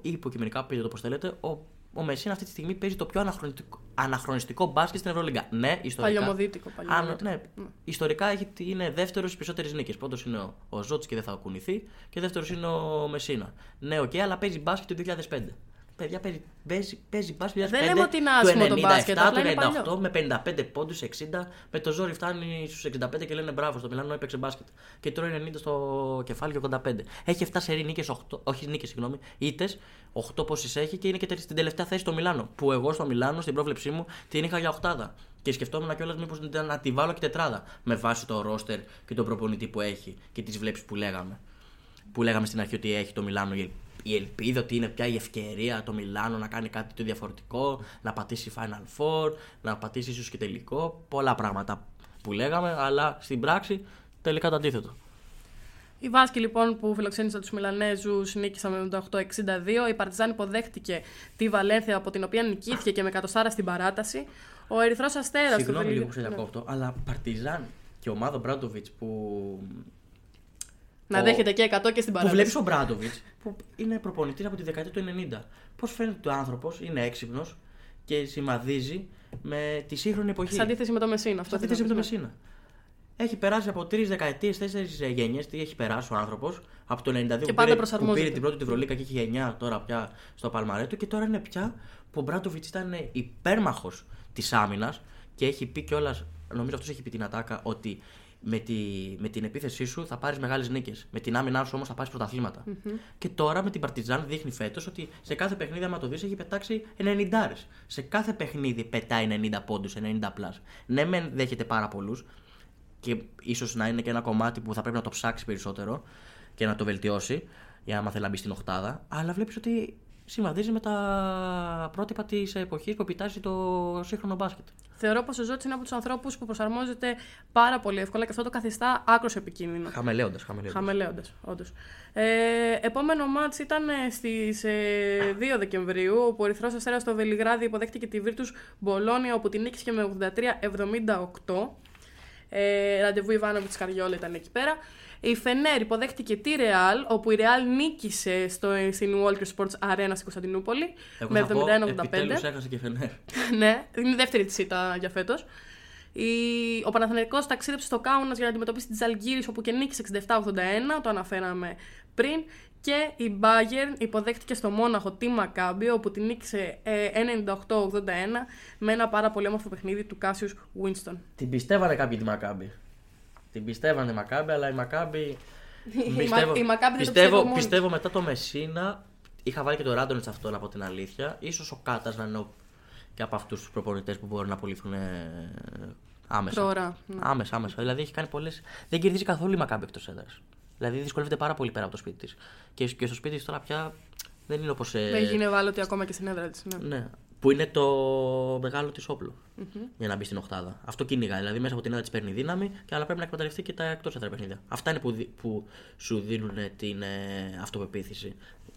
ή υποκειμενικά, πείτε το πώς θέλετε, ο, ο Μεσίνα αυτή τη στιγμή παίζει το πιο αναχρονιστικό, αναχρονιστικό μπάσκετ στην Ευρωλίγκα. Ναι, ιστορικά. Παλιωμοδίτικο, παλιωμοδίτικο. Α, ναι, ναι. Ιστορικά έχει, είναι δεύτερος στις περισσότερες νίκες. Πρώτος είναι ο, ο Ζώτης και δεν θα κουνηθεί, και δεύτερος είναι ο Μεσίνα. Ναι, οκ, okay, αλλά παίζει μπάσκετ το δύο χιλιάδες πέντε. Παιδιά, παίζει, παίζει μπάσκετ. Δεν λέμε ότι είναι άσχημο το μπάσκετ. Το ενενήντα επτά, το ενενήντα οκτώ με πενήντα πέντε πόντους, εξήντα. Με το ζόρι φτάνει στους εξήντα πέντε και λένε μπράβο, στο Μιλάνο έπαιξε μπάσκετ. Και τώρα ενενήντα στο κεφάλι και ογδόντα πέντε. Έχει εφτά σερί νίκες, οκτώ, όχι νίκες, συγγνώμη, ήτες, οκτώ πόσες έχει και είναι και στην τελευταία θέση στο Μιλάνο. Που εγώ στο Μιλάνο, στην πρόβλεψή μου, την είχα για οκτάδα. Και σκεφτόμουν κιόλας μήπως να τη βάλω και τετράδα. Με βάση το ρόστερ και τον προπονητή που έχει και τις βλέψεις που λέγαμε. Που λέγαμε στην αρχή ότι έχει το Μιλάνο. Η ελπίδα ότι είναι πια η ευκαιρία το Μιλάνο να κάνει κάτι το διαφορετικό, να πατήσει Final Four, να πατήσει ίσως και τελικό. Πολλά πράγματα που λέγαμε, αλλά στην πράξη τελικά το αντίθετο. Οι Βάσκοι λοιπόν που φιλοξένησαν τους Μιλανέζους νίκησαν με ογδόντα οκτώ εξήντα δύο. Η Παρτιζάν υποδέχτηκε τη Βαλένθια, από την οποία νικήθηκε και με εκατοστάρα στην παράταση. Ο Ερυθρός Αστέρας. Συγγνώμη λίγο που σε διακόπτω, ναι. Αλλά Παρτιζάν και ομάδα Μπράντοβιτς που. Να ο... δέχεται και εκατό και στην παράταση. Που βλέπεις ο Μπράντοβιτς, που είναι προπονητής από τη δεκαετία του ενενήντα. Πώς φαίνεται ο άνθρωπος, είναι έξυπνος και σημαδίζει με τη σύγχρονη εποχή. Σε αντίθεση με το Μεσίνα. Αυτό αντίθεση με το Μεσίνα. Έχει περάσει από τρεις δεκαετίες, τέσσερις γενιές. Τι έχει περάσει ο άνθρωπος από το ενενήντα δύο που πήρε, που πήρε την πρώτη του Ευρωλίγκα και έχει εννιά τώρα πια στο παλμαρέ του. Και τώρα είναι πια που ο Μπράντοβιτς ήταν υπέρμαχος της άμυνας και έχει πει κιόλας, νομίζω αυτός έχει πει την ατάκα, ότι με, τη, με την επίθεσή σου θα πάρεις μεγάλες νίκες. Με την άμυνά σου όμως θα πάρεις πρωταθλήματα. Mm-hmm. Και τώρα με την Παρτιζάν δείχνει φέτος ότι σε κάθε παιχνίδι, άμα το δεις, έχει πετάξει ενενήντα. Σε κάθε παιχνίδι πετάει ενενήντα πόντους, ενενήντα πλάς. Ναι, μεν δέχεται πάρα πολλούς. Και ίσως να είναι και ένα κομμάτι που θα πρέπει να το ψάξει περισσότερο και να το βελτιώσει, για να θέλει να μπει στην οκτάδα. Αλλά βλέπεις ότι συμβαδίζει με τα πρότυπα της εποχής που επιτάσσει το σύγχρονο μπάσκετ. Θεωρώ πως ο Ζώτης είναι από τους ανθρώπους που προσαρμόζεται πάρα πολύ εύκολα και αυτό το καθιστά άκρως επικίνδυνο. Χαμελέοντας, χαμελέοντας. Χαμελέοντας, όντως. Ε, επόμενο μάτς ήταν στις ε, δύο Δεκεμβρίου, όπου ο Ερυθρός Αστέρας στο Βελιγράδι υποδέχτηκε τη Βίρτους Μπολόνια, όπου την νίκησε με ογδόντα τρία εβδομήντα οκτώ. Ε, ραντεβού Ιβάνοβιτς Καριόλα ήταν εκεί πέρα. Η Φενέρ υποδέχτηκε τη Ρεάλ, όπου η Ρεάλ νίκησε στο, στην Walker Sports Arena στην Κωνσταντινούπολη. Εγώ με εβδομήντα ένα ογδόντα πέντε. Επιτέλους έχασε και η Φενέρ. Ναι, είναι η δεύτερη της ήττα για φέτος. Η, ο Παναθηναϊκός ταξίδεψε στο Κάουνας για να αντιμετωπίσει τη Ζαλγκίρις, όπου και νίκησε εξήντα επτά ογδόντα ένα, το αναφέραμε πριν. Και η Μπάγερν υποδέχτηκε στο Μόναχο τη Μακάμπι, όπου την νίκησε ενενήντα οκτώ ογδόντα ένα με ένα πάρα πολύ όμορφο παιχνίδι του Κάσιους Γουίνστον. Την πιστεύανε κάποιοι τη Μακάμπι. Την πιστεύανε η Μακάμπι, αλλά η Μακάμπι. Πιστεύω, η Μακάμπι πιστεύω, πιστεύω μετά το Μεσίνα. Είχα βάλει και το Ράντονιτς αυτόν, από την αλήθεια. Ίσως ο Κάτας να είναι και από αυτούς τους προπονητές που μπορούν να απολύθουν άμεσα. Τώρα, ναι. Άμεσα, άμεσα. Δηλαδή έχει κάνει πολλές. Δεν κερδίζει καθόλου η Μακάμπι εκτός έδρας. Δηλαδή δυσκολεύεται πάρα πολύ πέρα από το σπίτι της. Και, και στο σπίτι της τώρα πια δεν είναι όπως. Ε... Δεν γίνει ευάλωτη ακόμα και στην έδρα της. Ναι. Ναι. Που είναι το μεγάλο της όπλο mm-hmm. για να μπει στην οκτάδα. Αυτό κυνηγάει. Δηλαδή μέσα από την έδρα της παίρνει δύναμη, και αλλά πρέπει να εκμεταλλευτεί και τα εκτός έδρα παιχνίδια. Αυτά είναι που, δι... που σου δίνουν την ε... αυτοπεποίθηση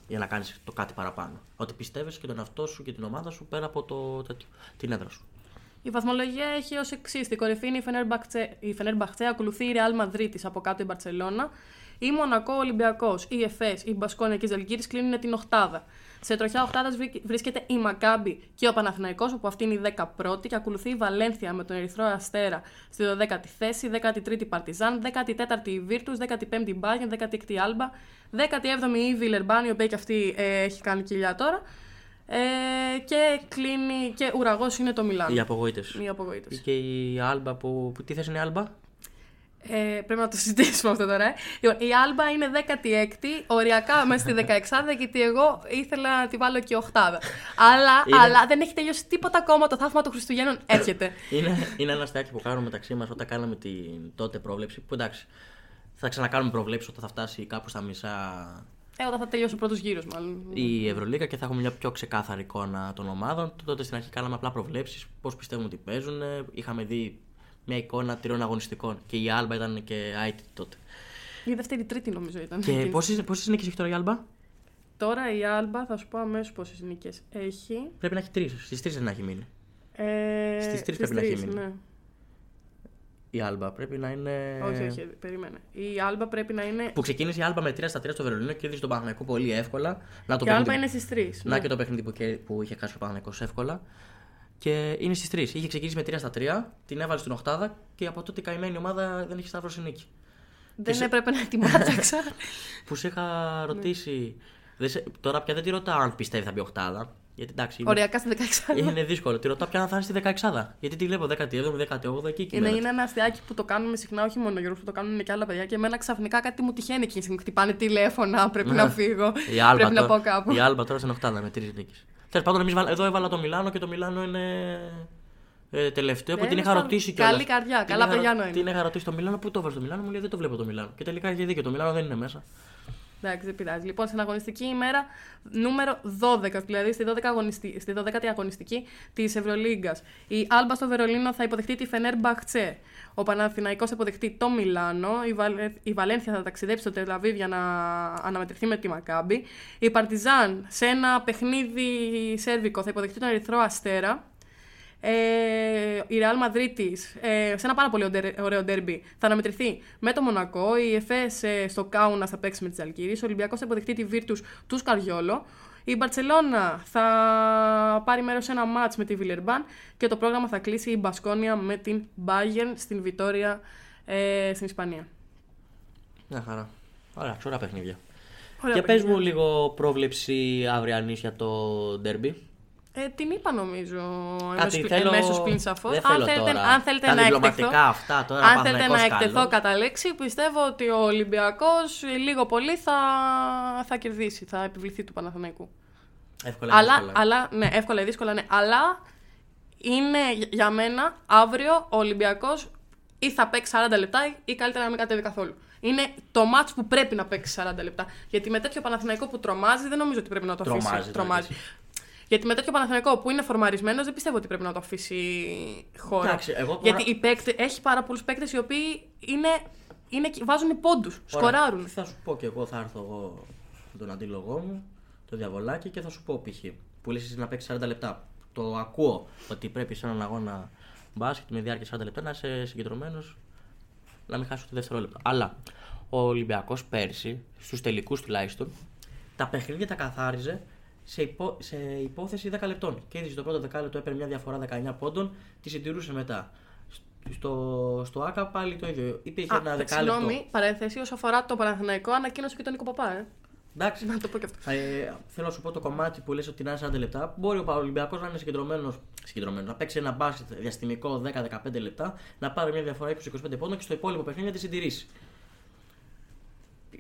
για να κάνεις το κάτι παραπάνω. Ότι πιστεύεις και τον εαυτό σου και την ομάδα σου πέρα από το... την έδρα σου. Η βαθμολογία έχει ως εξής. Στην κορυφή είναι η Φενέρμπαχτσέ, ακολουθεί η Ρεάλ Μαδρίτης, από κάτω η Μπαρτσελώνα. Η Μονακό, ο Ολυμπιακός, η Εφές, η Μπασκόνια και η Ζαλγκίρις κλείνουν την οκτάδα. Σε τροχιά οκτάδας βρίσκεται η Μακάμπι και ο Παναθηναϊκός, όπου αυτή είναι η δέκατη πρώτη, και ακολουθεί η Βαλένθια με τον Ερυθρό Αστέρα στη δωδέκατη θέση, δέκατη τρίτη Παρτιζάν, δέκατη τέταρτη η Βίρτους, δέκατη πέμπτη η Μπάγερν, δέκατη έκτη η Άλμπα, δέκατη έβδομη η Βιλερμπάν, η οποία και αυτή ε, έχει κάνει κοιλιά τώρα. Ε, και κλείνει και ουραγός είναι το Μιλάνο. Η απογοήτευση. Η απογοήτευση. Και η Άλμπα που. Τι θέση είναι η Άλμπα? Ε, πρέπει να το συζητήσουμε αυτό τώρα. Ε. Λοιπόν, η Άλμπα είναι δέκατη έκτη, οριακά μέσα στη δεκαεξάδα, γιατί εγώ ήθελα να τη βάλω και οκτάδα. Αλλά, είναι... αλλά δεν έχει τελειώσει τίποτα ακόμα. Το θαύμα των Χριστουγέννων έρχεται. είναι, είναι ένα στάκι που κάνουμε μεταξύ μας όταν κάναμε την τότε πρόβλεψη. Που εντάξει, θα ξανακάνουμε προβλέψεις όταν θα φτάσει κάπου στα μισά. Ε, όταν θα τελειώσει ο πρώτος γύρος, μάλλον. Η Ευρωλίγα και θα έχουμε μια πιο ξεκάθαρη εικόνα των ομάδων. Τότε στην αρχή κάναμε απλά προβλέψεις, πώς πιστεύουμε ότι παίζουν. Είχαμε δει μια εικόνα τριών αγωνιστικών και η Άλμπα ήταν και άιτη τότε. Η δεύτερη τρίτη νομίζω ήταν. Και πόσες νίκες έχει τώρα η Άλμπα? Τώρα η Άλμπα, θα σου πω αμέσως πόσες νίκες έχει. Πρέπει να έχει τρεις. Στις τρεις δεν έχει μείνει. Ε, Στις τρεις πρέπει τρεις, να έχει μείνει. Ναι. Η Άλμπα πρέπει να είναι. Όχι, όχι, περίμενε. Η Άλμπα πρέπει να είναι. Που ξεκίνησε η Άλμπα με τρία στα τρία στο Βερολίνο και κέρδισε τον Παναθηναϊκό πολύ εύκολα. Να το και η Άλμπα είναι στις τρεις. Να ναι. Και το παιχνίδι που, και... που είχε χάσει ο Παναθηναϊκός εύκολα. Και είναι στις τρεις. Είχε ξεκινήσει με τρία στα τρία, την έβαλε στην οκτάδα και από τότε η καημένη ομάδα δεν έχει σταυρώσει νίκη. Δεν και έπρεπε σε... να τη μάταξα. Που σε είχα ρωτήσει. Ναι. Σε... Τώρα πια δεν τη ρωτάω αν πιστεύει θα μπει οκτάδα. Γιατί εντάξει, είναι... Οριακά στη δεκαεξάδα. Είναι δύσκολο. Τη ρωτάω πια να θα είναι στη δεκαεξάδα. Γιατί τη βλέπω δεκαεπτά, δεκαοκτώ εκεί και μετά. Είναι ένα αστείακι που το κάνουμε συχνά, όχι μόνο για που το κάνουν και άλλα παιδιά. Και εμένα ξαφνικά κάτι μου τυχαίνει εκείνη τη στιγμή. Χτυπάνε τηλέφωνα, πρέπει να φύγω. Πρέπει να πάω κάπου. Η Άλμπα τώρα στην οκτάδα με τρεις νίκες. Τέλος πάντων, εδώ έβαλα το Μιλάνο και το Μιλάνο είναι ε, τελευταίο που την είχα ρωτήσει κιόλας. Καλή καρδιά, καλά παιδιά να είναι. Την είχα ρωτήσει το Μιλάνο, πού το έβαλε το Μιλάνο, μου λέει δεν το βλέπω το Μιλάνο. Και τελικά είχε δίκιο, το Μιλάνο δεν είναι μέσα. Εντάξει, δεν πειράζει. Λοιπόν, στην αγωνιστική ημέρα νούμερο δώδεκα, δηλαδή στη δωδέκατη αγωνιστική της Ευρωλίγκας, η Άλμπα στο Βερολίνο θα υποδεχτεί τη Φενέρ Μπαχτσέ. Ο Παναθηναϊκός θα υποδεχτεί το Μιλάνο. Η, Βαλε... η Βαλένθια θα ταξιδέψει στο Τελαβίβ για να αναμετρηθεί με τη Μακάμπι. Η Παρτιζάν σε ένα παιχνίδι σέρβικο θα υποδεχτεί τον Ερυθρό Αστέρα. Ε, η Ρεάλ Μαδρίτης ε, σε ένα πάρα πολύ ωραίο ντέρμπι θα αναμετρηθεί με το Μονακό. Η Εφές ε, στο Κάουνας θα παίξει με τις Ζαλγκίρις. Ο Ολυμπιακός θα υποδεχτεί τη Βίρτους του Σκαριόλο. Η Μπαρτσελώνα θα πάρει μέρος σε ένα μάτς με τη Βιλερμπάν. Και το πρόγραμμα θα κλείσει η Μπασκόνια με την Μπάγερν στην Βιτόρια ε, στην Ισπανία. Μια χαρά. Ωραία, ωραία παιχνίδια. Ωραία, και παιχνίδια. Πες μου λίγο πρόβλεψη αυριανής για το ντέρμπι. Ε, την είπα νομίζω μέσω πλήν σαφώς. Αν θέλετε, αν θέλετε να εκτεθώ, αυτά, τώρα αν θέλετε να εκτεθώ κατά λέξη, πιστεύω ότι ο Ολυμπιακός λίγο πολύ θα, θα κερδίσει, θα επιβληθεί του Παναθηναϊκού. Εύκολα, αλλά, εύκολα. Αλλά, ναι, εύκολα ή δύσκολα, ναι. Αλλά είναι για μένα αύριο ο Ολυμπιακός ή θα παίξει σαράντα λεπτά ή καλύτερα να μην κατέβει καθόλου. Είναι το μάτς που πρέπει να παίξει σαράντα λεπτά. Γιατί με τέτοιο Παναθηναϊκό που τρομάζει, δεν νομίζω ότι πρέπει να το αφήσει. Τρομάζει. τρομάζει. Γιατί με τέτοιο Παναθηναϊκό που είναι φορμαρισμένος, δεν πιστεύω ότι πρέπει να το αφήσει χώρο. Εντάξει, εγώ τώρα... Γιατί οι παίκτες, έχει πάρα πολλούς παίκτες οι οποίοι είναι, είναι, βάζουν πόντους, σκοράρουν. Θα σου πω και εγώ, θα έρθω εγώ τον αντίλογό μου, το διαβολάκι και θα σου πω π.χ. πουλήσεις να παίξει σαράντα λεπτά. Το ακούω ότι πρέπει σε έναν αγώνα μπάσκετ με διάρκεια σαράντα λεπτά να είσαι συγκεντρωμένος, να μην χάσω το δευτερόλεπτο. Αλλά ο Ολυμπιακός πέρσι, στους τελικούς τουλάχιστον, τα παιχνίδια τα καθάριζε σε, υπό, σε υπόθεση δέκα λεπτών. Κέρδισε το πρώτο δέκα λεπτό, έπαιρνε μια διαφορά δεκαεννιά πόντων, τη συντηρούσε μετά. Στο, στο ΆΚΑ πάλι το ίδιο. Υπήρχε Α, ένα δεκάλεπτο. Συγγνώμη, παρένθεση, όσο αφορά το Παναθηναϊκό, ανακοίνωσε και τον Νίκο Παπά, ε. Εντάξει, να το πω και αυτό. Ε, θέλω να σου πω το κομμάτι που λες ότι να είναι σαράντα λεπτά. Μπορεί ο Ολυμπιακός να είναι συγκεντρωμένος, συγκεντρωμένος, να παίξει ένα μπάσκετ διαστημικό δέκα με δεκαπέντε λεπτά, να πάρει μια διαφορά είκοσι με είκοσι πέντε πόντων και στο υπόλοιπο παιχνίδι να τη συντηρήσει.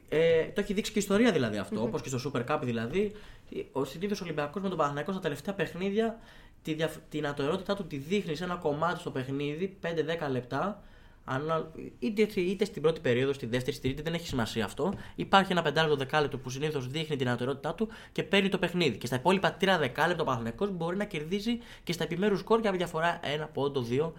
Ε, το έχει δείξει και η ιστορία δηλαδή αυτό, mm-hmm. όπως και στο Super Cup δηλαδή. Ο συνήθως Ολυμπιακός με τον Παναθηναϊκό στα τελευταία παιχνίδια τη δια... την ατοαιρότητά του τη δείχνει σε ένα κομμάτι στο παιχνίδι πέντε με δέκα λεπτά. Αν, είτε, είτε στην πρώτη περίοδο, στη δεύτερη, στη τρίτη, δεν έχει σημασία αυτό. Υπάρχει ένα πεντάλεπτο δεκάλεπτο που συνήθως δείχνει την ανατερότητά του και παίρνει το παιχνίδι. Και στα υπόλοιπα τρία δεκάλεπτα ο Παναθηναϊκός μπορεί να κερδίζει και στα επιμέρους σκορ για διαφορά ένα πόντο, δύο.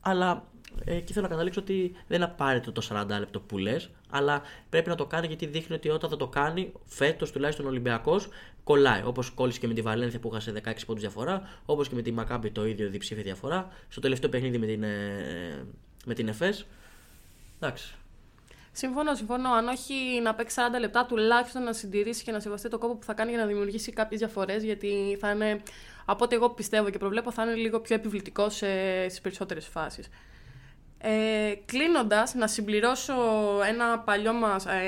Αλλά εκεί θέλω να καταλήξω ότι δεν απαραίτητο το σαράντα λεπτό που λες, αλλά πρέπει να το κάνει γιατί δείχνει ότι όταν θα το κάνει, φέτος τουλάχιστον ο Ολυμπιακός κολλάει. Όπως κόλλησε και με τη Βαλένθια που έχασε δεκαέξι πόντους διαφορά, όπως και με τη Μακάμπι το ίδιο διψήφια διαφορά. Στο τελευταίο παιχνίδι με την. Ε, με την ΕΦΕΣ, εντάξει. Συμφωνώ, συμφωνώ. Αν όχι να παίξει σαράντα λεπτά, τουλάχιστον να συντηρήσει και να σεβαστεί το κόπο που θα κάνει για να δημιουργήσει κάποιες διαφορές, γιατί θα είναι, από ό,τι εγώ πιστεύω και προβλέπω, θα είναι λίγο πιο επιβλητικό στις περισσότερες φάσεις. Ε, κλείνοντας, να συμπληρώσω ένα παλιό μας ε,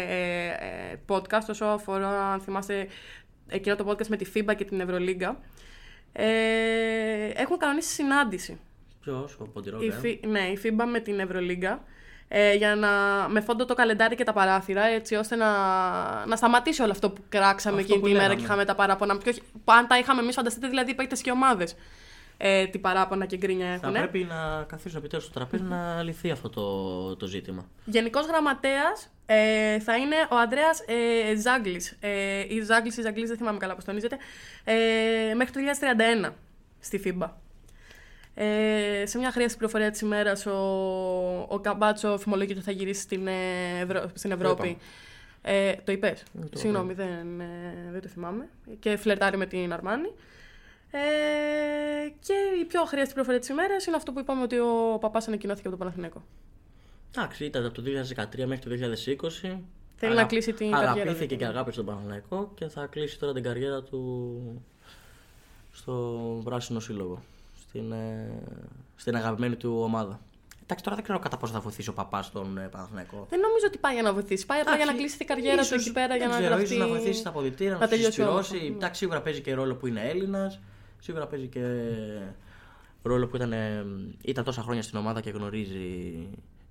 ε, podcast, όσο αφορά, αν θυμάστε, εκείνο το podcast με τη FIBA και την Ευρωλίγκα. Ε, έχουμε κανονίσει συνάντηση. Ποιος, ο Ποντιρόγκα. Η, ναι, η FIBA με την Ευρωλίγκα. Ε, για να, με φόντο το καλεντάρι και τα παράθυρα, έτσι ώστε να, να σταματήσει όλο αυτό που κράξαμε εκείνη τη μέρα και είχαμε τα παράπονα. Πιο, αν τα είχαμε εμείς, φανταστείτε, δηλαδή, παίκτες και ομάδες. Ε, τι παράπονα και γκρίνια έχουν. Θα πρέπει να καθίσουν επιτέλους στο τραπέζι να λυθεί αυτό το, το ζήτημα. Γενικός γραμματέας ε, θα είναι ο Ανδρέας ε, Ζάγκλης. Ε, ή Ζάγκλης ή Ζαγκλής, δεν θυμάμαι καλά πώς τονίζεται. Ε, μέχρι το δύο χιλιάδες τριάντα ένα στη FIBA. Ε, σε μια χρήσιμη πληροφορία της ημέρας, ο, ο Καμπάτσο φημολογείται ότι θα γυρίσει στην, Ευρω... στην Ευρώπη. Ε, το είπες. Το Συγγνώμη, δεν, δεν το θυμάμαι. Και φλερτάρει με την Αρμάνη. Ε, και η πιο χρήσιμη πληροφορία της ημέρας είναι αυτό που είπαμε ότι ο Παπάς ανακοινώθηκε από τον Παναθηναϊκό. Εντάξει, ήταν από το δύο χιλιάδες δεκατρία μέχρι το δύο χιλιάδες είκοσι. Θέλει Αγα... να κλείσει την Αγαπήθηκε καριέρα. Αγαπήθηκε και αγάπησε τον Παναθηναϊκό και θα κλείσει τώρα την καριέρα του στο Πράσινο Σύλλογο. Στην, στην αγαπημένη του ομάδα. Εντάξει, τώρα δεν ξέρω κατά πόσο θα βοηθήσει ο Παπάς στον ε, Παναθηναϊκό. Δεν νομίζω ότι πάει για να βοηθήσει. Πάει απλά για να κλείσει την καριέρα του εκεί πέρα. Για να ξέρω, γραφτεί... ίσως να βοηθήσει στα αποδυτήρια, να του συσπηρώσει. Εντάξει, σίγουρα παίζει και ρόλο που είναι Έλληνας. Σίγουρα παίζει και ρόλο που ήταν, ε, ήταν τόσα χρόνια στην ομάδα και γνωρίζει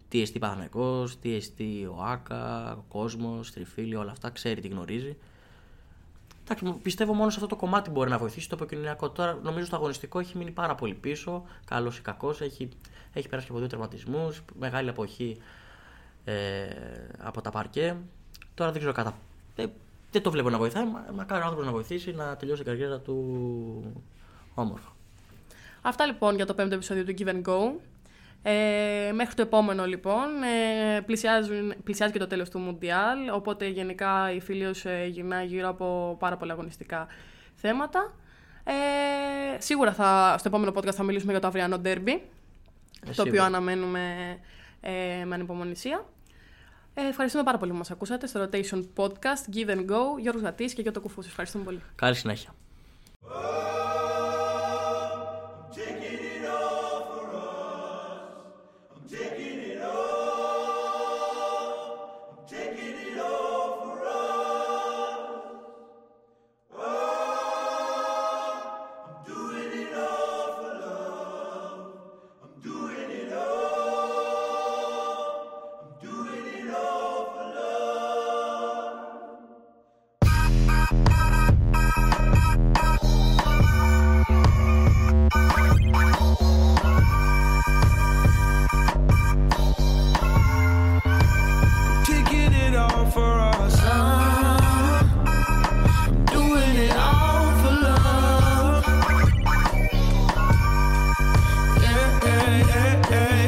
τι εστί Παναθηναϊκός, τι εστί ο ΆΚΑ, ο κόσμος, Τριφύλλη, όλα αυτά. Ξέρει τι γνωρίζει. Πιστεύω μόνο σε αυτό το κομμάτι μπορεί να βοηθήσει το επικοινωνιακό. Τώρα νομίζω στο αγωνιστικό έχει μείνει πάρα πολύ πίσω. Καλός ή κακός, έχει, έχει περάσει και από δύο τραυματισμούς. Μεγάλη αποχή ε, από τα παρκέ. Τώρα δεν ξέρω κατά. Δεν, δεν το βλέπω να βοηθάει. Μακάρι ο άνθρωπος να βοηθήσει να τελειώσει την καριέρα του όμορφα. Αυτά λοιπόν για το πέμπτο επεισόδιο του Give and Go. Ε, μέχρι το επόμενο λοιπόν, ε, πλησιάζει και το τέλος του Μουντιάλ, οπότε γενικά η Φίλιος ε, γυρνάει γύρω από πάρα πολλά αγωνιστικά θέματα. Ε, σίγουρα θα, στο επόμενο podcast θα μιλήσουμε για το αυριανό ντέρμπι, ε, το οποίο αναμένουμε ε, με ανυπομονησία. Ε, ευχαριστούμε πάρα πολύ που μας ακούσατε στο Rotation Podcast Give and Go, Γιώργος Γατής και Γιώτο Κουφούς. Ευχαριστούμε πολύ. Καλή συνέχεια. hey, hey.